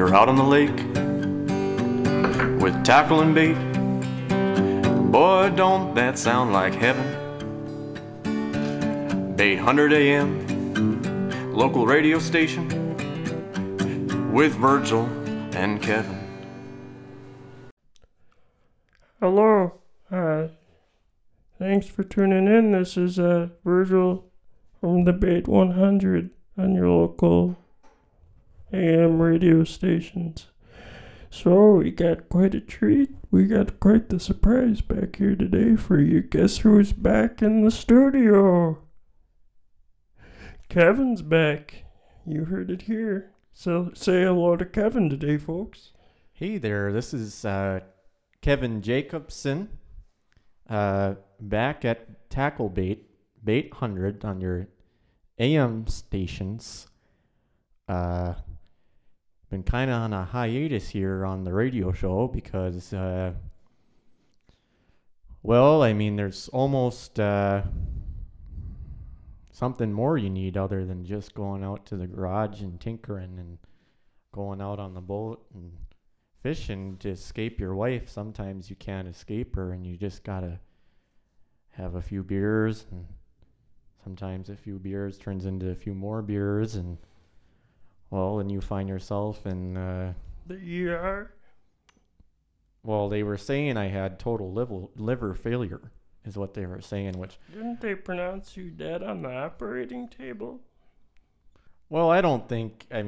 You're out on the lake with tackle and bait. Boy, don't that sound like heaven. Bait 100 AM, local radio station with Virgil and Kevin. Hello. Thanks for tuning in. This is Virgil from the Bait 100 on your local AM radio stations. So we got quite a treat. We got quite the surprise back here today for you. Guess who's back in the studio? Kevin's back. You heard it here. So say hello to Kevin today, folks. Hey there. This is Kevin Jacobson, back at Tackle Bait 100 on your AM stations. Been kind of on a hiatus here on the radio show because, there's almost something more you need other than just going out to the garage and tinkering and going out on the boat and fishing to escape your wife. Sometimes you can't escape her, and you just gotta have a few beers, and sometimes a few beers turns into a few more beers, and you find yourself in the ER. Well, they were saying I had total liver failure is what they were saying, which didn't they pronounce you dead on the operating table? Well, I didn't think I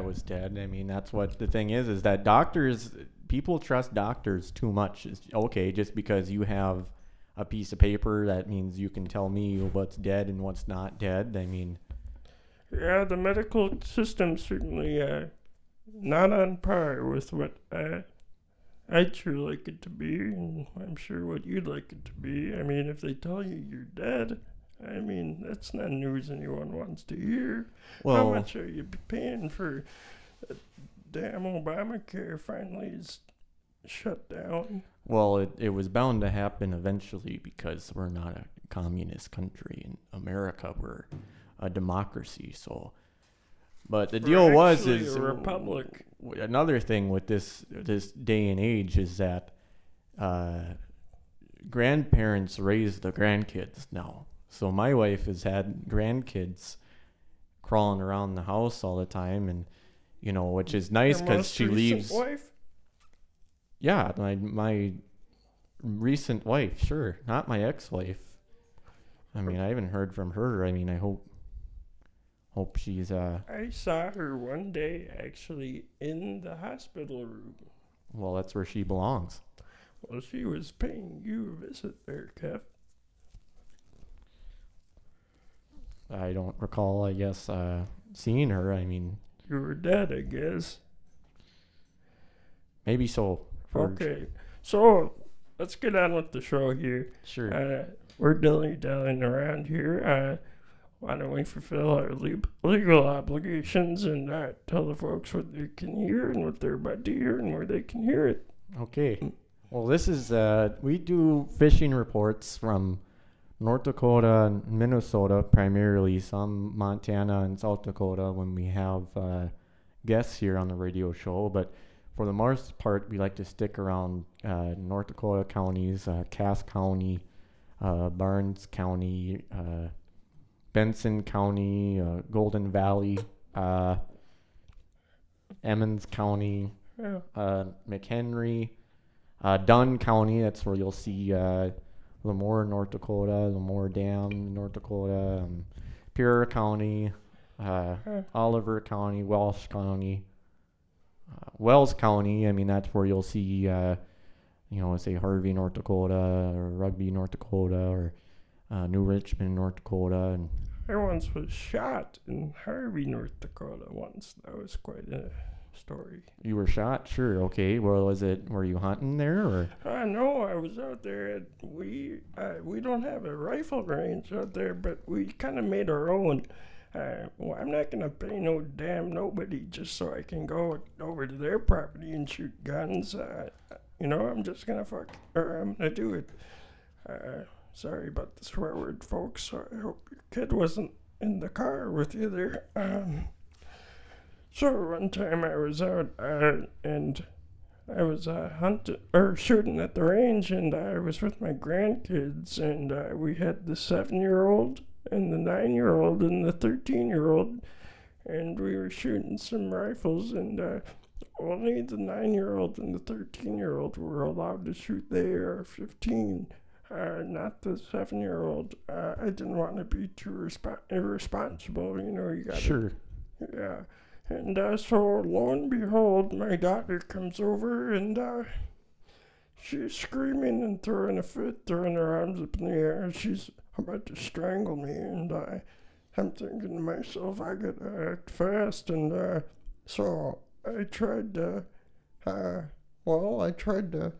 was dead. That's what the thing is that people trust doctors too much. It's okay, just because you have a piece of paper, that means you can tell me what's dead and what's not dead. Yeah, the medical system certainly not on par with what I'd sure like it to be, and I'm sure what you'd like it to be. If they tell you you're dead, that's not news anyone wants to hear. Well, how much are you paying for damn Obamacare? Finally is shut down. Well, it was bound to happen eventually, because we're not a communist country in America. We're a democracy. So, but the deal is a republic. Another thing with this day and age is that grandparents raise the grandkids now. So my wife has had grandkids crawling around the house all the time, and which is nice because she leaves. Wife? Yeah, my recent wife, sure, not my ex-wife. I haven't heard from her. I hope she's. I saw her one day actually in the hospital room. Well, that's where she belongs. Well, she was paying you a visit there, Kev. I don't recall, seeing her. You were dead, I guess. Maybe so. First. Okay. So, let's get on with the show here. Sure. We're dilly-dallying around here. Why don't we fulfill our legal obligations and tell the folks what they can hear and what they're about to hear and where they can hear it. Okay. Well, this is, we do fishing reports from North Dakota and Minnesota primarily, some Montana and South Dakota when we have guests here on the radio show. But for the most part, we like to stick around North Dakota counties, Cass County, Barnes County, Benson County, Golden Valley, Emmons County, McHenry, Dunn County. That's where you'll see Lamore, North Dakota, Lamore Dam, North Dakota, Pierre County, Oliver County, Walsh County, Wells County. That's where you'll see, say Harvey, North Dakota, or Rugby, North Dakota, or New Richmond, North Dakota. And I once was shot in Harvey, North Dakota once. That was quite a story. You were shot? Sure. Okay. Well, were you hunting there, or? No, I was out there. We don't have a rifle range out there, but we kind of made our own. I'm not going to pay no damn nobody just so I can go over to their property and shoot guns. I'm just going to I'm going to do it. Sorry about the swear word, folks. I hope your kid wasn't in the car with you there. So one time I was out and I was hunting or shooting at the range, and I was with my grandkids, and we had the 7-year-old and the 9-year-old and the 13-year-old, and we were shooting some rifles, and only the 9-year-old and the 13-year-old were allowed to shoot the AR-15, not the 7-year-old. I didn't want to be too irresponsible, you know, you gotta... Sure. Yeah. And so, lo and behold, my daughter comes over, and she's screaming and throwing a fit, throwing her arms up in the air. She's about to strangle me, and I'm thinking to myself, I gotta act fast. And so I tried to, I tried to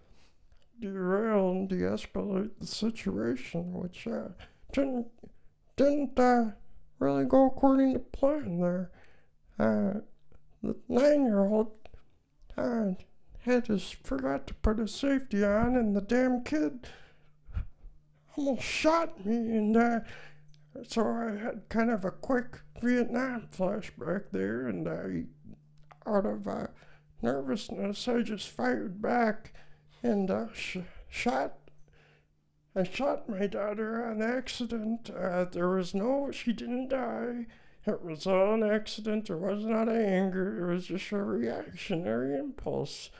derail and de-escalate the situation, which didn't really go according to plan there. The 9-year-old forgot to put his safety on, and the damn kid almost shot me, and so I had kind of a quick Vietnam flashback there, and I, out of nervousness, I just fired back, and I shot my daughter on accident. She didn't die. It was all an accident. It was not anger. It was just a reactionary impulse.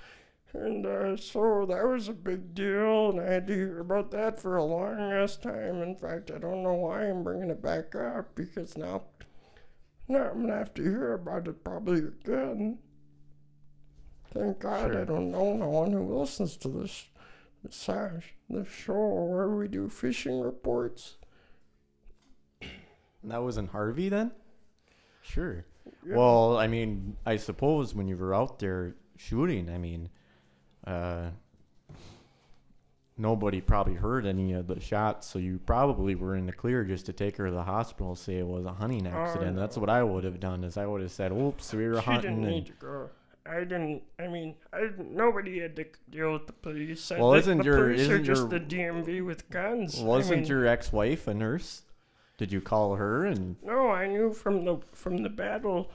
And so that was a big deal, and I had to hear about that for a long ass time. In fact, I don't know why I'm bringing it back up, because now I'm going to have to hear about it probably again. Thank God. Sure. I don't know no one who listens to this show where we do fishing reports. And that was in Harvey then? Sure. Yeah. Well, I mean, I suppose when you were out there shooting, I mean, nobody probably heard any of the shots, so you probably were in the clear just to take her to the hospital, say it was a hunting accident. That's what I would have done, is I would have said, oops, we were hunting. She didn't need to go. Nobody had to deal with the police. The DMV with guns. Your ex-wife a nurse? Did you call her? And no, I knew from the battle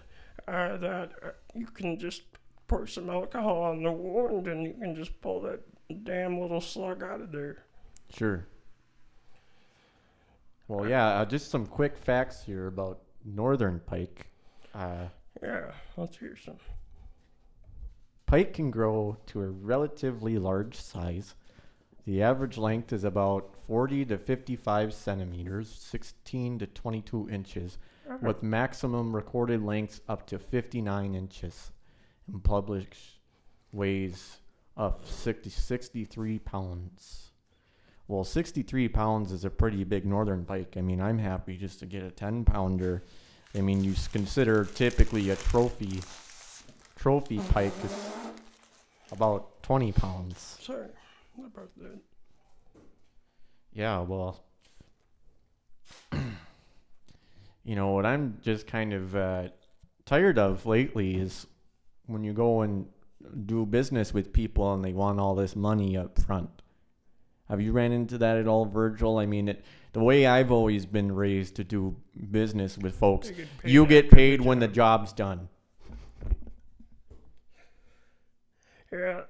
that you can just pour some alcohol on the wound, and you can just pull that damn little slug out of there. Sure. Well, yeah, just some quick facts here about Northern Pike. Yeah, let's hear some. Pike can grow to a relatively large size. The average length is about 40 to 55 centimeters, 16 to 22 inches, with maximum recorded lengths up to 59 inches. And public weighs up 63 pounds. Well, 63 pounds is a pretty big northern pike. I mean, I'm happy just to get a 10-pounder. I mean, you consider typically a trophy pike is about 20 pounds. Sorry. About that. Yeah, well, you know what I'm just kind of tired of lately is when you go and do business with people and they want all this money up front. Have you ran into that at all, Virgil? I mean, the way I've always been raised to do business with folks, you get paid when the job's done. Yeah,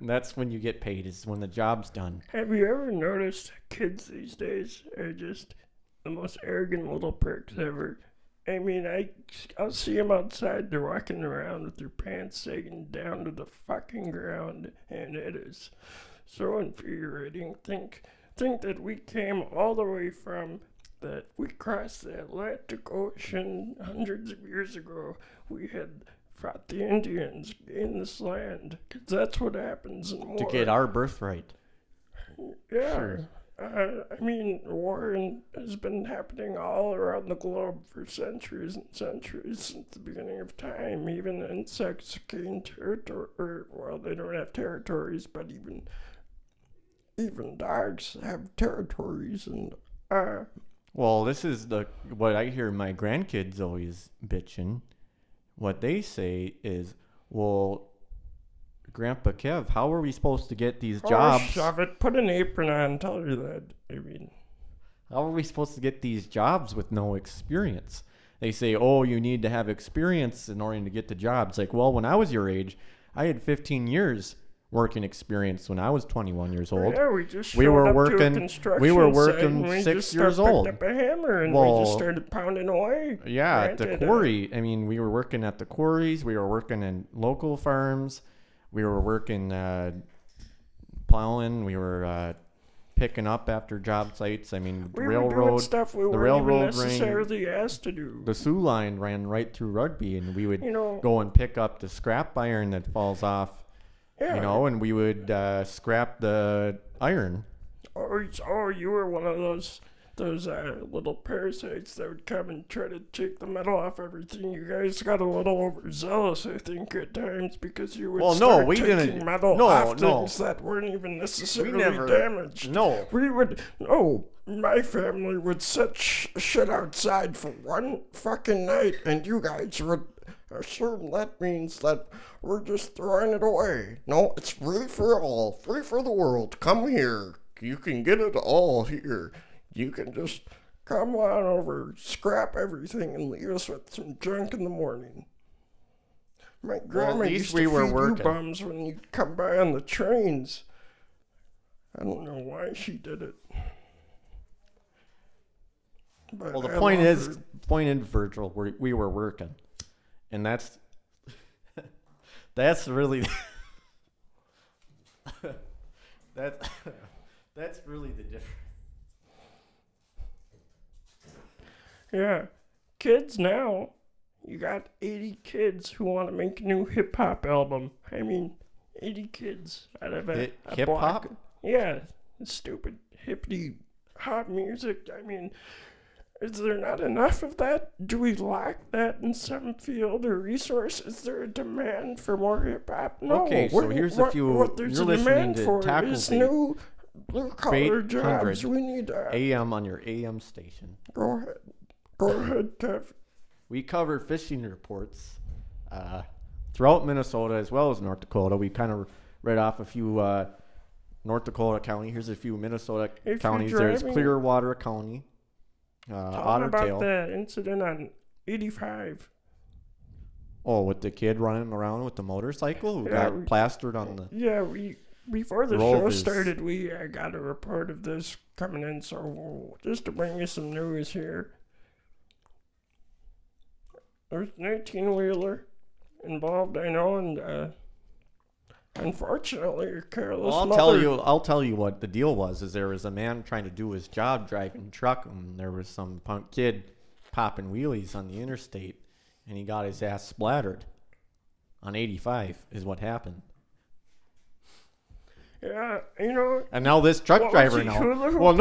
that's when you get paid, is when the job's done. Have you ever noticed kids these days are just the most arrogant little pricks ever? I mean, I'll see them outside. They're walking around with their pants sagging down to the fucking ground, and it is so infuriating. Think that we came all the way that we crossed the Atlantic Ocean hundreds of years ago. We had fought the Indians in this land, because that's what happens in war. To get our birthright. Yeah. Sure. War has been happening all around the globe for centuries and centuries, since the beginning of time. Even insects gain territory. Well, they don't have territories, but even dogs have territories. And well, this is what I hear my grandkids always bitching. What they say is, well, Grandpa Kev, how are we supposed to get these jobs? Shove it. Put an apron on. Tell her that. I mean, how are we supposed to get these jobs with no experience? they say, oh, you need to have experience in order to get the job. It's like, well, when I was your age, I had 15 years working experience when I was 21 years old. Yeah, we were working 6 years old. Up a hammer and we just started pounding away. Yeah, at the quarry. I mean, we were working at the quarries. We were working in local farms. We were working plowing. We were picking up after job sites. I mean, the railroad stuff. We weren't even necessarily asked to do. The Sioux Line ran right through Rugby, and we would go and pick up the scrap iron that falls off. Yeah. You know, and we would scrap the iron. Or you were one of those little parasites that would come and try to take the metal off everything. You guys got a little overzealous, I think, at times, because you would start taking metal off things that weren't even necessarily damaged. No. We would... No. My family would set shit outside for one fucking night, and you guys would... assume that means that we're just throwing it away. No, it's free for all, free for the world. Come here. You can get it all here. You can just come on over, scrap everything, and leave us with some junk in the morning. My grandma used to feed you bums when you'd come by on the trains. I don't know why she did it. But well, the point is, Virgil, we were working. And that's really that's really the difference. Yeah. Kids now, you got 80 kids who want to make a new hip hop album. I mean, 80 kids out of a hip hop? Yeah. Stupid hippity hop music. I mean, is there not enough of that? Do we lack that in some field or resource? Is there a demand for more hip-hop? No. Okay, so here's a few... What there's a demand for is new blue-collar jobs. We need that. AM on your AM station. Go ahead. Go ahead, Kev. We cover fishing reports throughout Minnesota as well as North Dakota. We kind of read off a few North Dakota county. Here's a few Minnesota counties. There's Clearwater County. Otter Tail. About the incident on 85. Oh, with the kid running around with the motorcycle who got plastered on the... Yeah, before the show started, I got a report of this coming in, so just to bring you some news here. There's an 18-wheeler involved, I know, and unfortunately, your careless mother... I'll tell you what the deal was, is there was a man trying to do his job driving a truck, and there was some punk kid popping wheelies on the interstate, and he got his ass splattered on 85 is what happened. Yeah, you know... And now this truck driver now... Well,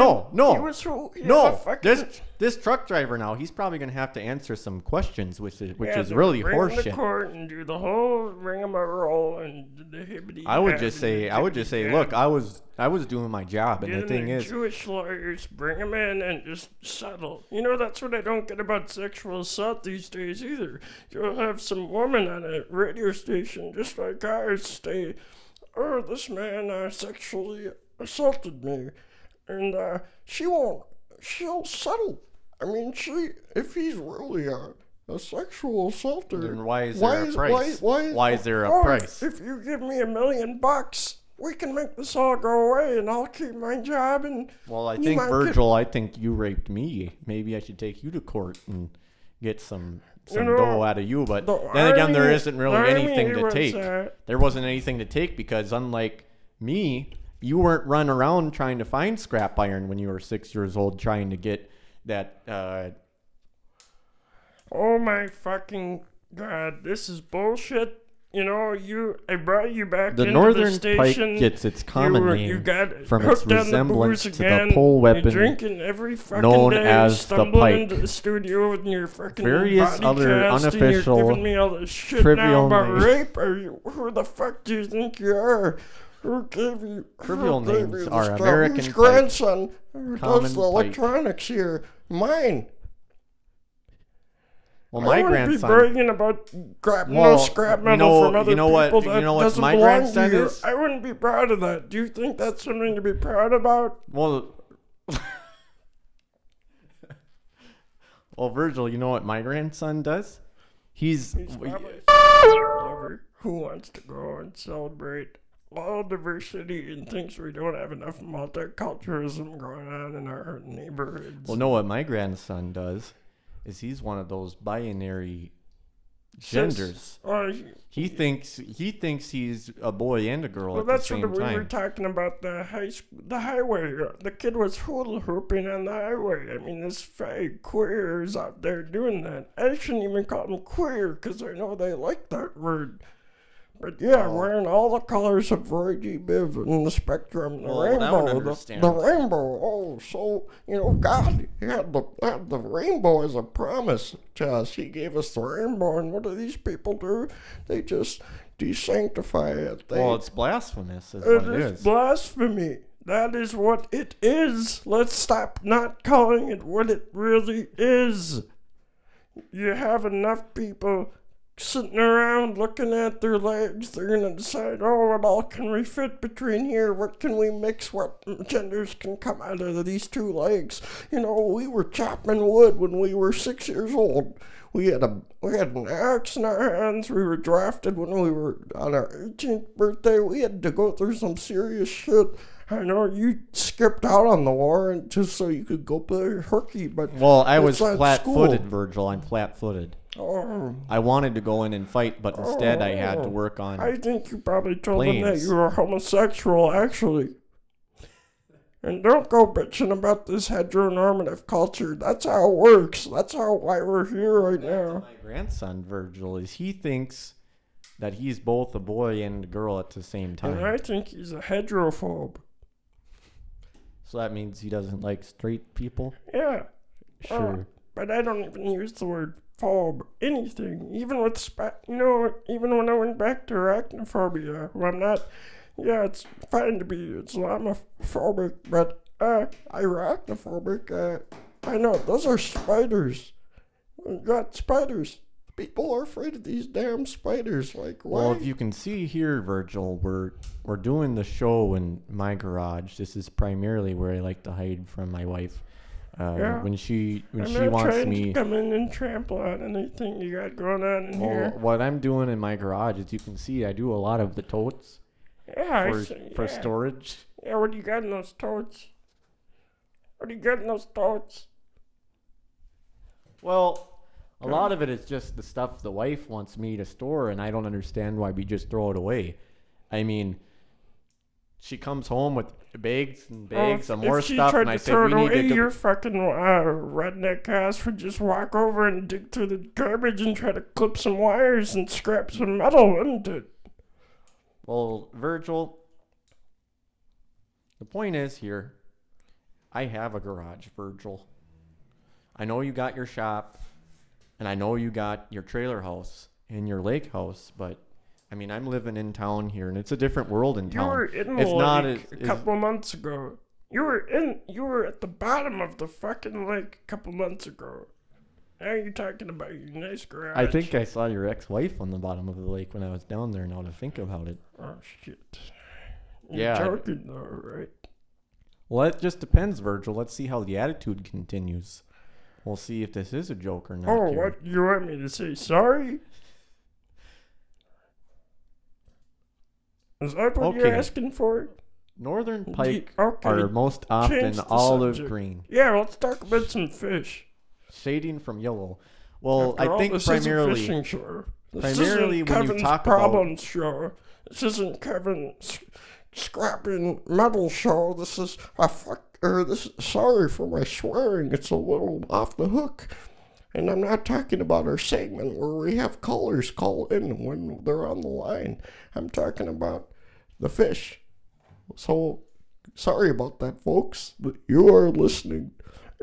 this truck driver now, he's probably going to have to answer some questions, which is really horseshit. Bring the court and do the whole ring of a roll and the hibbity... I would just say, look, I was doing my job, and the thing is... Jewish lawyers, bring them in and just settle. You know, that's what I don't get about sexual assault these days either. You'll have some woman on a radio station just like ours stay... Oh, this man sexually assaulted me, and she'll settle. I mean, if he's really a sexual assaulter, then why is there a price? If you give me $1 million, we can make this all go away, and I'll keep my job. And well, I think Virgil, I think you raped me. Maybe I should take you to court and get some dough out of you, but then again, there isn't really anything to take. There wasn't anything to take because unlike me, you weren't run around trying to find scrap iron when you were 6 years old trying to get that... Oh my fucking God, this is bullshit. You know, I brought you back into the station. The Northern Pike gets its common name from its resemblance to the pole weapon known as the pike. Various other unofficial, trivial names are American Pike, grandson who does the electronics here. Mine. Well, my grandson. I wouldn't be bragging about scrap metal from other people. You know what my grandson is? I wouldn't be proud of that. Do you think that's something to be proud about? Well, Well, Virgil, you know what my grandson does? He's probably lover who wants to go and celebrate all diversity and thinks we don't have enough multiculturalism going on in our neighborhoods. Well, know what my grandson does is he's one of those binary genders. He thinks he's a boy and a girl at the same time. Well, that's what we were talking about, the highway. The kid was hula hooping on the highway. I mean, there's fag queers out there doing that. I shouldn't even call them queer because I know they like that word. But yeah, wearing all the colors of Roy G. Biv and the spectrum, the rainbow. Oh, so, you know, God had the rainbow as a promise to us. He gave us the rainbow, and what do these people do? They just desanctify it. Well, it's blasphemous. It is blasphemy. That is what it is. Let's stop not calling it what it really is. You have enough people sitting around looking at their lives. They're going to decide, oh, what all can we fit between here? What can we mix? What genders can come out of these two legs? You know, we were chopping wood when we were 6 years old. We had an axe in our hands. We were drafted when we were on our 18th birthday. We had to go through some serious shit. I know you skipped out on the war and just so you could go play hooky, but well, I was flat-footed, Virgil. I'm flat-footed. Oh. I wanted to go in and fight, but instead I had to work on. I think you probably told them that you were homosexual, actually. And don't go bitching about this heteronormative culture. That's how it works. That's how why we're here right now. My grandson, Virgil, is he thinks that he's both a boy and a girl at the same time. And I think he's a heterophobe. So that means he doesn't like straight people? Yeah. Sure. But I don't even use the word phobe, anything. Even with, even when I went back to arachnophobia, I'm not, it's fine to be Islamophobic, but arachnophobic, I know, those are spiders. We've got spiders. People are afraid of these damn spiders. Like, why? Well, if you can see here, Virgil, we're doing the show in my garage. This is primarily where I like to hide from my wife. When she wants me to come in and trample on anything you got going on in here. What I'm doing in my garage is, you can see, I do a lot of the totes. Yeah, for storage. Yeah, what do you got in those totes? Well, a lot of it is just the stuff the wife wants me to store, and I don't understand why we just throw it away. I mean, she comes home with bags of more stuff, and I said, we need to... Your fucking redneck ass would just walk over and dig through the garbage and try to clip some wires and scrap some metal, wouldn't it? Well, Virgil, the point is here, I have a garage, Virgil. I know you got your shop, and I know you got your trailer house and your lake house, but I mean, I'm living in town here, and it's a different world in town. You were in the lake a couple months ago. You were at the bottom of the fucking lake a couple months ago. Now you're talking about your nice garage. I think I saw your ex-wife on the bottom of the lake when I was down there. Now to think about it. Oh shit. You're joking though, right? Well, it just depends, Virgil. Let's see how the attitude continues. We'll see if this is a joke or not. Oh, here. What? You want me to say sorry? Is that what you're asking for? Northern pike are most often olive green. Yeah, let's talk about some fish. Shading from yellow. Well, I think primarily when you talk about... This isn't Kevin's scrapping metal show. This is a sorry for my swearing. It's a little off the hook. And I'm not talking about our segment where we have callers call in when they're on the line. I'm talking about the fish. So, sorry about that, folks. But you are listening.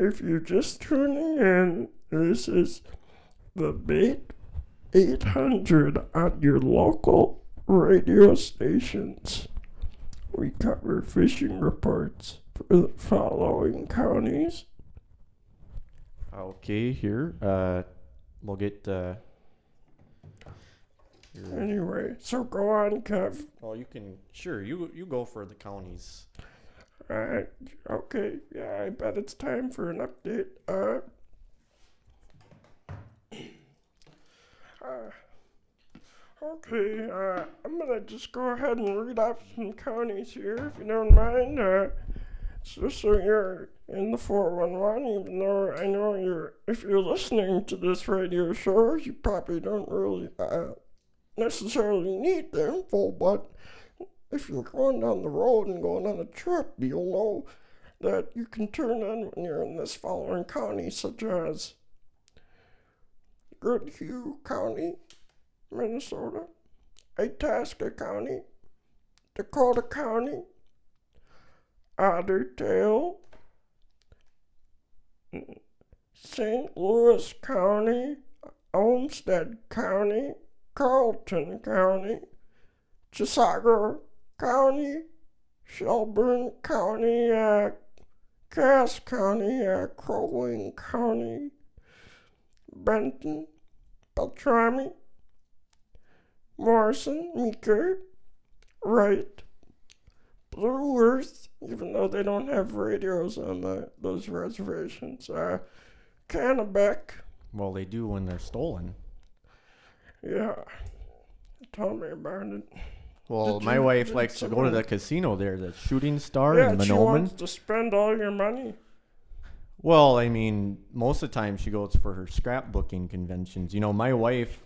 If you're just tuning in, this is the Bait 800 on your local radio stations. We cover fishing reports for the following counties. Okay, here, we'll get, anyway, so go on, Kev. Well, you can, sure, you go for the counties. Alright, okay, yeah, I bet it's time for an update. Okay, I'm gonna just go ahead and read off some counties here, if you don't mind, just so you're in the 411, even though I know you're, if you're listening to this radio show, you probably don't really necessarily need the info, but if you're going down the road and going on a trip, you'll know that you can turn in when you're in this following county, such as Goodhue County, Minnesota, Itasca County, Dakota County, Otter Tail, St. Louis County, Olmsted County, Carleton County, Chisago County, Shelburne County, Cass County, Crow Wing County, Benton, Beltrami, Morrison, Meeker, Wright, Blue Earth, even though they don't have radios on those reservations, Kennebec. Well, they do when they're stolen. Yeah. Tell me about it. Well, my wife likes to go to the casino there, the Shooting Star in Monoman. Yeah, she wants to spend all your money. Well, I mean, most of the time she goes for her scrapbooking conventions. You know, my wife,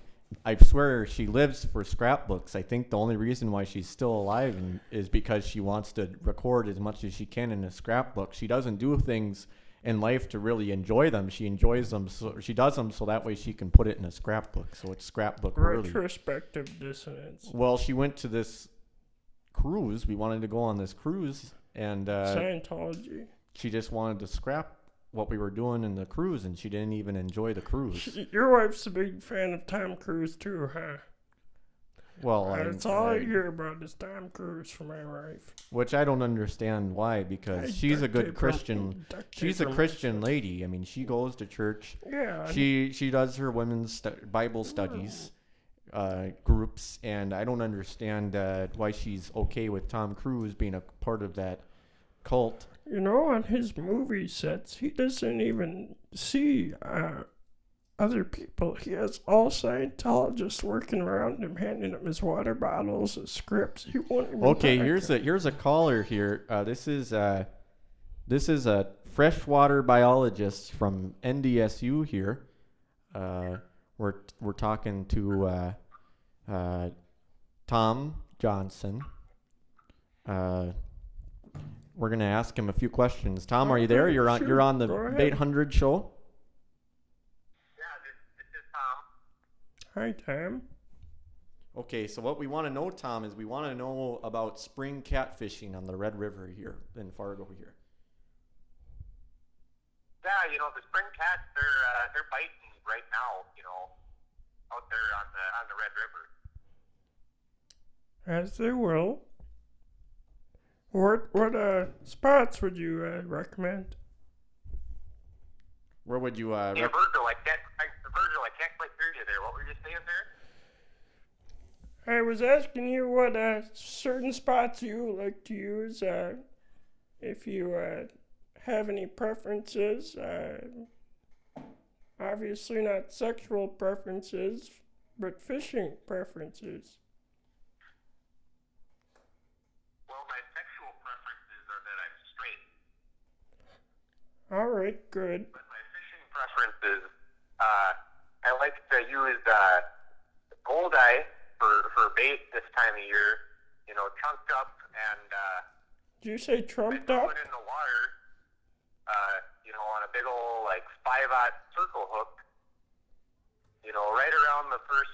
I swear she lives for scrapbooks. I think the only reason why she's still alive is because she wants to record as much as she can in a scrapbook. She doesn't do things in life to really enjoy them. She enjoys them, so she does them so that way she can put it in a scrapbook. So it's scrapbook early. Retrospective dissonance. Well, she went to this cruise. We wanted to go on this cruise, and Scientology. She just wanted to scrap what we were doing in the cruise, and she didn't even enjoy the cruise. Your wife's a big fan of Tom Cruise too, huh? Well, that's all I hear about is Tom Cruise for my wife. Which I don't understand why, because she's a good Christian. She's a Christian lady. I mean, she goes to church. Yeah. She does her women's Bible studies groups, and I don't understand why she's okay with Tom Cruise being a part of that cult. You know, on his movie sets, he doesn't even see other people. He has all Scientologists working around him, handing him his water bottles, his scripts. He won't even here's a caller here. This is a freshwater biologist from NDSU here. We're talking to Tom Johnson. We're gonna ask him a few questions. Tom, are you there? You're on the Bait 100 show. Hi, Tom. Okay, so what we want to know, Tom, is we want to know about spring catfishing on the Red River here in Fargo here. Yeah, you know, the spring cats, they're biting right now, you know, out there on the Red River. As they will. What spots would you recommend? Where would you Virgil, I can't quite hear you there. What were you saying there? I was asking you what certain spots you like to use, if you have any preferences. Obviously not sexual preferences, but fishing preferences. Well, my sexual preferences are that I'm straight. All right, good. But my fishing preferences, I like to use goldeye for bait this time of year. You know, chunked up and... Did you say trumped up? Put in the water, you know, on a big old, like, 5/0 circle hook. You know, right around the first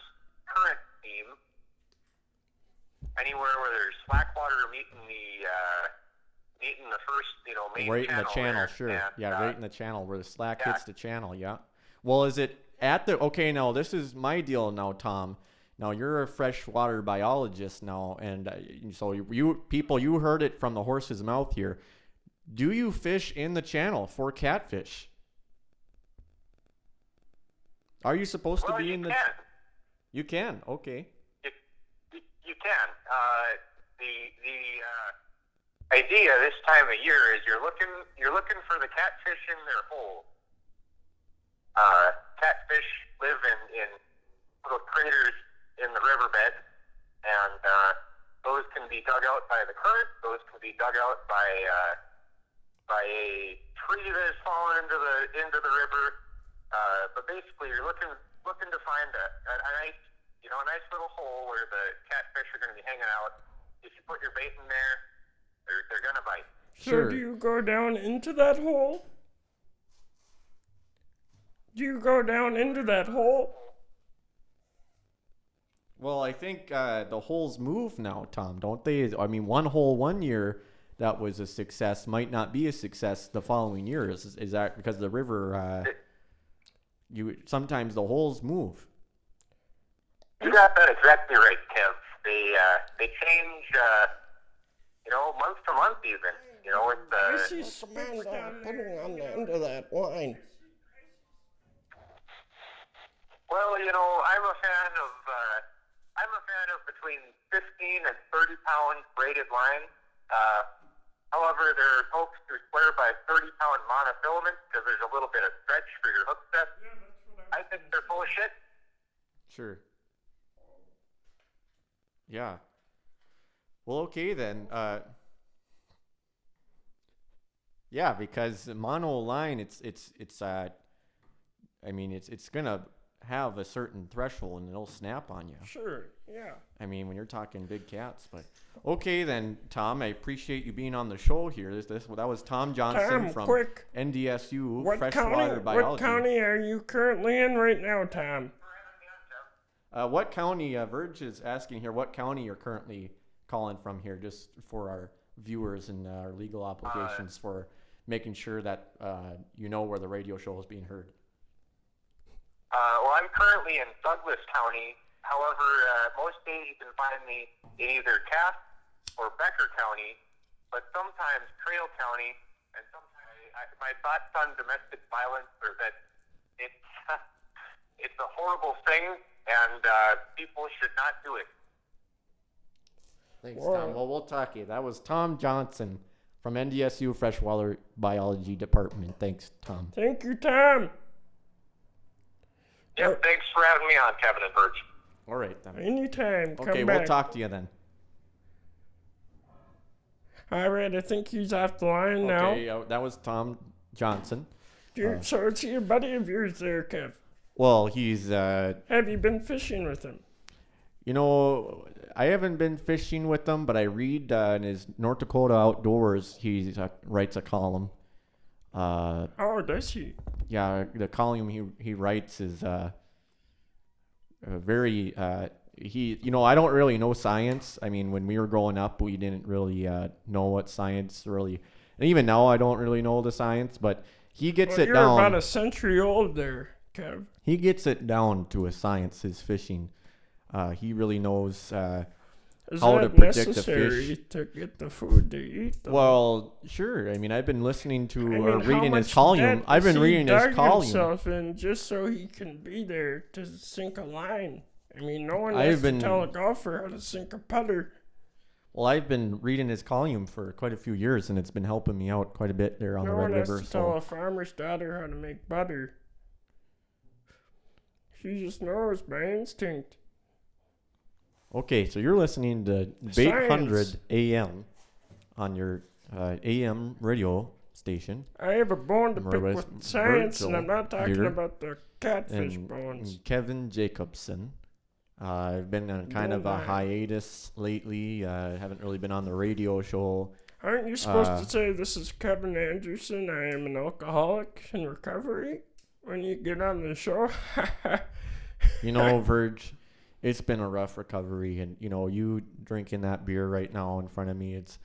current seam. Anywhere where there's slack water meeting the first, you know, main right channel. Right in the channel, there. Sure. And, yeah, right in the channel where the slack hits the channel, yeah. Well, is it at the... Okay, now, this is my deal now, Tom. Now, you're a freshwater biologist now, and so you heard it from the horse's mouth here. Do you fish in the channel for catfish? Are you supposed to be in the... Can. You can, okay. You can. The idea this time of year is you're looking for the catfish in their hole. Catfish live in little riverbed, and those can be dug out by the current. Those can be dug out by a tree that has fallen into the river. But basically, you're looking to find a nice, a nice little hole where the catfish are going to be hanging out. If you put your bait in there, they're going to bite. Sure. So do you go down into that hole? Do you go down into that hole? Well, I think the holes move now, Tom, don't they? I mean, one hole one year that was a success might not be a success the following year. Is that because the river? Sometimes the holes move. You got that exactly right, Kev. They change. Month to month even. With the. I see cement putting on the end of that line. Well, I'm a fan of between 15 and 30 pound braided line. However, there are folks who swear by 30 pound monofilament because there's a little bit of stretch for your hook set. I think they're full of shit. Sure. Yeah. Well, okay then. Yeah, because mono line, it's gonna have a certain threshold and it'll snap on you. Sure. Yeah. I mean, when you're talking big cats, but okay then, Tom. I appreciate you being on the show here. That was Tom Johnson from NDSU Freshwater Biology. What county are you currently in right now, Tom? What county? Virg is asking here. What county you're currently calling from here, just for our viewers and our legal obligations for making sure that where the radio show is being heard. Well, I'm currently in Douglas County. However, most days you can find me in either Cass or Becker County, but sometimes Trail County, and sometimes my thoughts on domestic violence are that it's a horrible thing, and people should not do it. Thanks, Tom. Well, we'll talk to you. That was Tom Johnson from NDSU Freshwater Biology Department. Thanks, Tom. Thank you, Tom. Yeah, thanks for having me on, Kevin and Birch. All right, then. Anytime. Okay, we'll talk to you then. All right, I think he's off the line now. Okay, that was Tom Johnson. So it's your buddy of yours there, Kev. Well, he's... Have you been fishing with him? I haven't been fishing with him, but I read in his North Dakota Outdoors, he writes a column. Does he? Yeah, the column he writes is very. I don't really know science. I mean, when we were growing up, we didn't really know what science really, and even now I don't really know the science. But he gets it down. You're about a century old there, Kev. He gets it down to a science. His fishing, he really knows. Is how to predict a fish to get the food to eat? Though? Well, sure. I mean, I've been listening to or reading his column. I've been reading his column. Himself in just so he can be there to sink a line. I mean, no one has to tell a golfer how to sink a putter. Well, I've been reading his column for quite a few years, and it's been helping me out quite a bit there on the Red River. No one has to tell a farmer's daughter how to make butter. She just knows by instinct. Okay, so you're listening to Bait 100 AM on your AM radio station. I have a bone to pick with science, Virgil, and I'm not talking about the catfish bones. And Kevin Jacobson. I've been on kind of a hiatus lately. I haven't really been on the radio show. Aren't you supposed to say, this is Kevin Anderson, I am an alcoholic in recovery, when you get on the show? Virg... It's been a rough recovery, and you drinking that beer right now in front of me, it's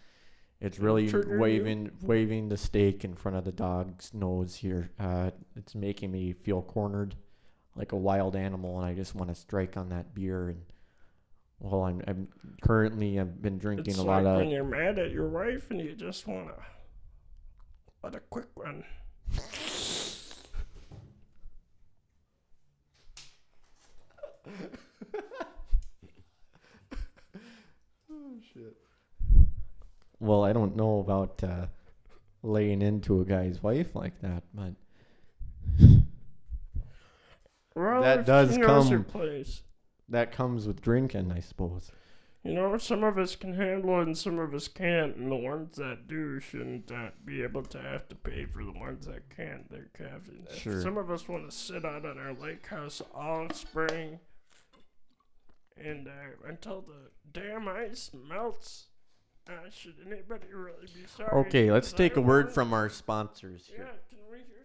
really waving the stake in front of the dog's nose here. It's making me feel cornered like a wild animal, and I just want to strike on that beer. And well, I'm currently I've been drinking it's a like lot of. When you're mad at your wife and you just want to let a quick one. Shit. Well, I don't know about laying into a guy's wife like that, but that does come. that comes with drinking, I suppose. You know, some of us can handle it and some of us can't, and the ones that do shouldn't be able to have to pay for the ones that can't. They're caffeine. Sure. Some of us want to sit out at our lake house all spring and until the damn ice melts. Should anybody really be sorry? Okay, let's take a word from our sponsors here. Yeah, can we hear